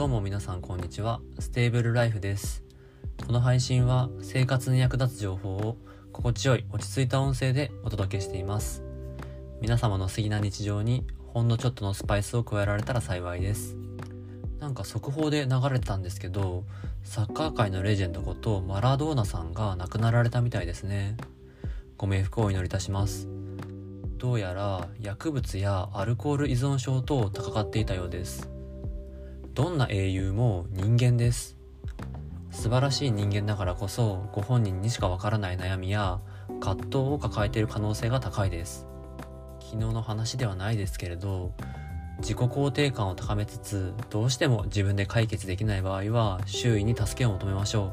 どうも皆さんこんにちは、ステーブルライフです。この配信は生活に役立つ情報を心地よい落ち着いた音声でお届けしています。皆様の素朴な日常にほんのちょっとのスパイスを加えられたら幸いです。なんか速報で流れてたんですけど、サッカー界のレジェンドことマラドーナさんが亡くなられたみたいですね。ご冥福をお祈りいたします。どうやら薬物やアルコール依存症と闘っていたようです。どんな英雄も人間です。素晴らしい人間だからこそ、ご本人にしかわからない悩みや葛藤を抱えている可能性が高いです。昨日の話ではないですけれど、自己肯定感を高めつつ、どうしても自分で解決できない場合は周囲に助けを求めましょ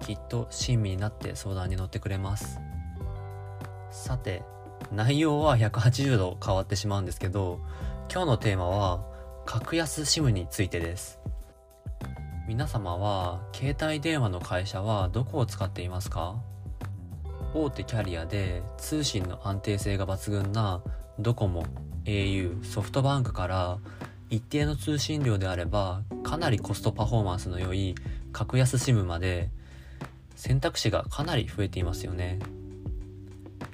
う。きっと親身になって相談に乗ってくれます。さて、内容は180度変わってしまうんですけど、今日のテーマは格安SIMについてです。皆様は携帯電話の会社はどこを使っていますか？大手キャリアで通信の安定性が抜群なドコモ、AU、ソフトバンクから一定の通信量であればかなりコストパフォーマンスの良い格安SIMまで選択肢がかなり増えていますよね。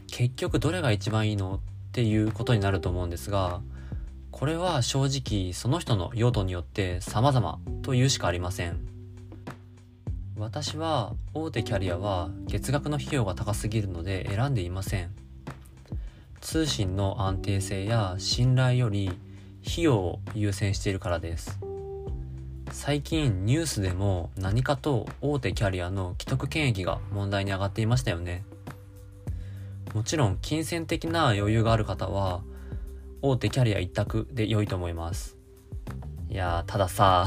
結局どれが一番いいのっていうことになると思うんですが、これは正直その人の用途によって様々というしかありません。私は大手キャリアは月額の費用が高すぎるので選んでいません。通信の安定性や信頼より費用を優先しているからです。最近ニュースでも何かと大手キャリアの既得権益が問題に上がっていましたよね。もちろん金銭的な余裕がある方は大手キャリア一択で良いと思います。いやー、たださ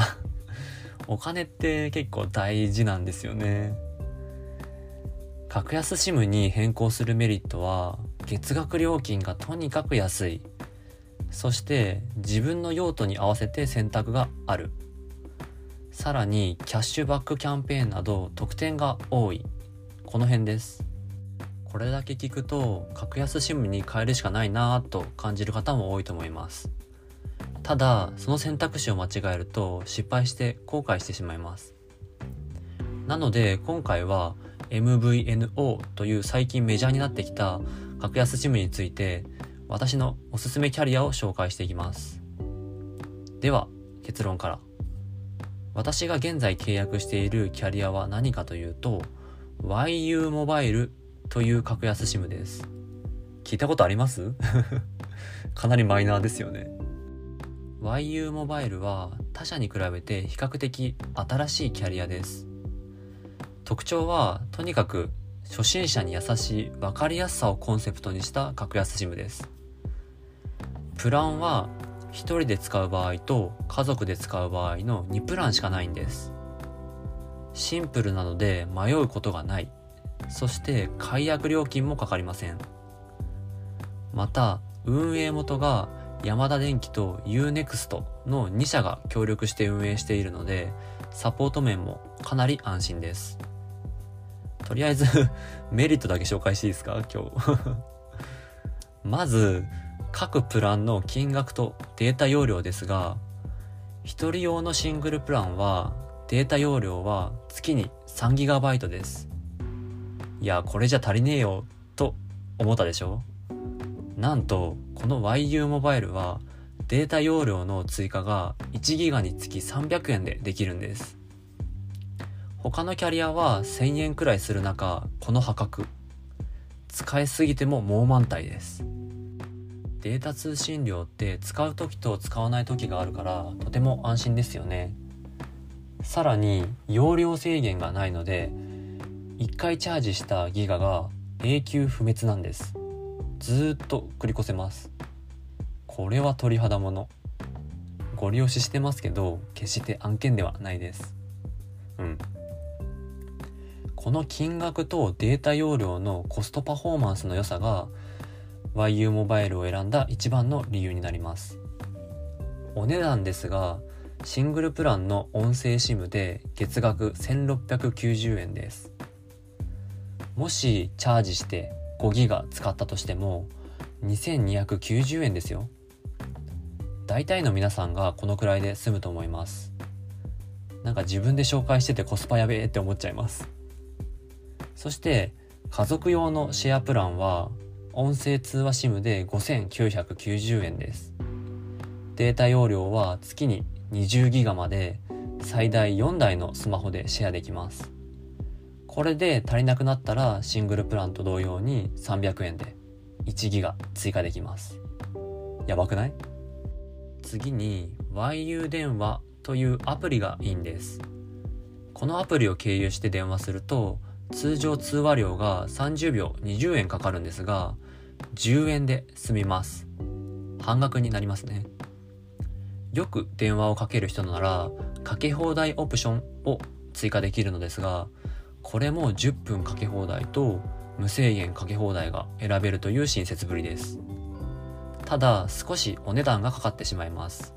お金って結構大事なんですよね。格安SIMに変更するメリットは、月額料金がとにかく安い、そして自分の用途に合わせて選択がある、さらにキャッシュバックキャンペーンなど特典が多い、この辺です。これだけ聞くと格安SIMに変えるしかないなぁと感じる方も多いと思います。ただその選択肢を間違えると失敗して後悔してしまいます。なので今回は MVNO という最近メジャーになってきた格安SIMについて、私のおすすめキャリアを紹介していきます。では結論から。私が現在契約しているキャリアは何かというと YU モバイルという格安SIMです。聞いたことありますかなりマイナーですよね。 YU モバイルは他社に比べて比較的新しいキャリアです。特徴はとにかく初心者に優しい分かりやすさをコンセプトにした格安SIMです。プランは1人で使う場合と家族で使う場合の2プランしかないんです。シンプルなので迷うことがない、そして解約料金もかかりません。また運営元がヤマダ電機と U-NEXT の2社が協力して運営しているので、サポート面もかなり安心です。とりあえずメリットだけ紹介していいですか、今日まず各プランの金額とデータ容量ですが、1人用のシングルプランはデータ容量は月に 3GB です。いや、これじゃ足りねえよと思ったでしょ。なんとこの YU モバイルはデータ容量の追加が1ギガにつき300円でできるんです。他のキャリアは1000円くらいする中、この破格、使いすぎてももう満体です。データ通信量って使う時と使わない時があるから、とても安心ですよね。さらに容量制限がないので、1回チャージしたギガが永久不滅なんです。ずーっと繰り越せます。これは鳥肌もの。ご利用ししてますけど、決して案件ではないです。この金額とデータ容量のコストパフォーマンスの良さが YU モバイルを選んだ一番の理由になります。お値段ですが、シングルプランの音声 SIM で月額1690円です。もしチャージして5ギガ使ったとしても2290円ですよ。大体の皆さんがこのくらいで済むと思います。なんか自分で紹介しててコスパやべえって思っちゃいます。そして家族用のシェアプランは音声通話 SIM で5,990 円です。データ容量は月に20ギガまで最大4台のスマホでシェアできます。これで足りなくなったらシングルプランと同様に300円で1ギガ追加できます。やばくない？次に YU 電話というアプリがいいんです。このアプリを経由して電話すると通常通話料が30秒20円かかるんですが、10円で済みます。半額になりますね。よく電話をかける人ならかけ放題オプションを追加できるのですが、これも10分かけ放題と無制限かけ放題が選べるという親切ぶりです。ただ少しお値段がかかってしまいます。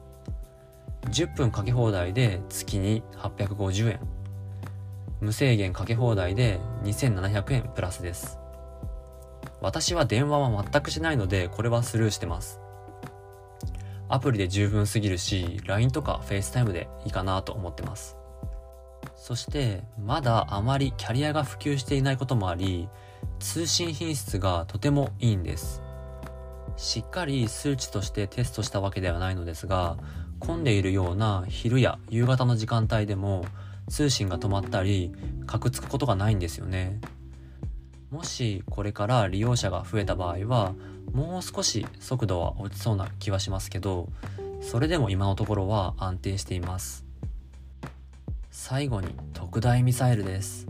10分かけ放題で月に850円、無制限かけ放題で2,700円プラスです。私は電話は全くしないのでこれはスルーしてます。アプリで十分すぎるし LINE とか FaceTime でいいかなと思ってます。そしてまだあまりキャリアが普及していないこともあり、通信品質がとてもいいんです。しっかり数値としてテストしたわけではないのですが、混んでいるような昼や夕方の時間帯でも通信が止まったりカクつくことがないんですよね。もしこれから利用者が増えた場合はもう少し速度は落ちそうな気はしますけど、それでも今のところは安定しています。最後に特大ミサイルです。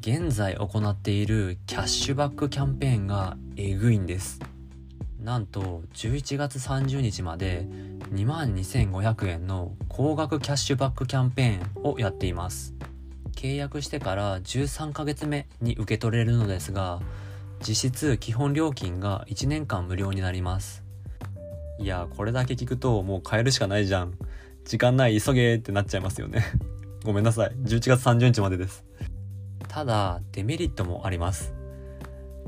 現在行っているキャッシュバックキャンペーンがえぐいんです。なんと11月30日まで 22,500 円の高額キャッシュバックキャンペーンをやっています。契約してから13ヶ月目に受け取れるのですが、実質基本料金が1年間無料になります。いやこれだけ聞くともう買えるしかないじゃん、時間ない急げってなっちゃいますよねごめんなさい、11月30日までです。ただデメリットもあります。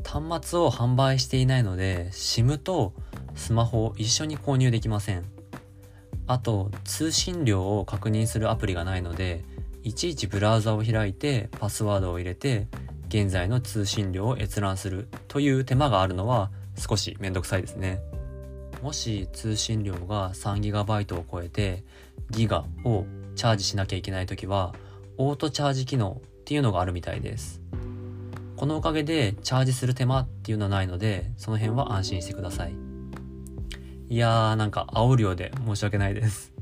端末を販売していないので SIM とスマホを一緒に購入できません。あと通信量を確認するアプリがないので、いちいちブラウザを開いてパスワードを入れて現在の通信量を閲覧するという手間があるのは少しめんどくさいですね。もし通信量が 3GB を超えてギガをチャージしなきゃいけないときはオートチャージ機能っていうのがあるみたいです。このおかげでチャージする手間っていうのはないので、その辺は安心してください。いやーなんか煽るようで申し訳ないです。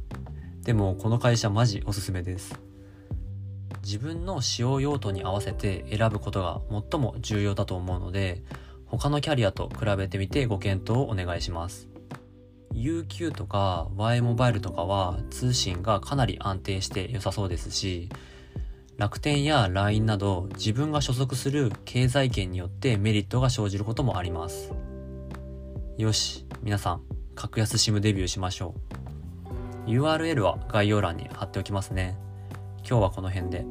でもこの会社マジおすすめです。自分の使用用途に合わせて選ぶことが最も重要だと思うので、他のキャリアと比べてみてご検討をお願いします。 UQ とか Y モバイルとかは通信がかなり安定して良さそうですし、楽天や LINE など自分が所属する経済圏によってメリットが生じることもあります。よし、皆さん格安 SIM デビューしましょう。 URL は概要欄に貼っておきますね。今日はこの辺で。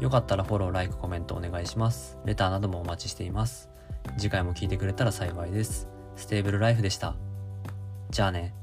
よかったらフォロー、ライク、コメントお願いします。レターなどもお待ちしています。次回も聞いてくれたら幸いです。ステーブルライフでした。じゃあね。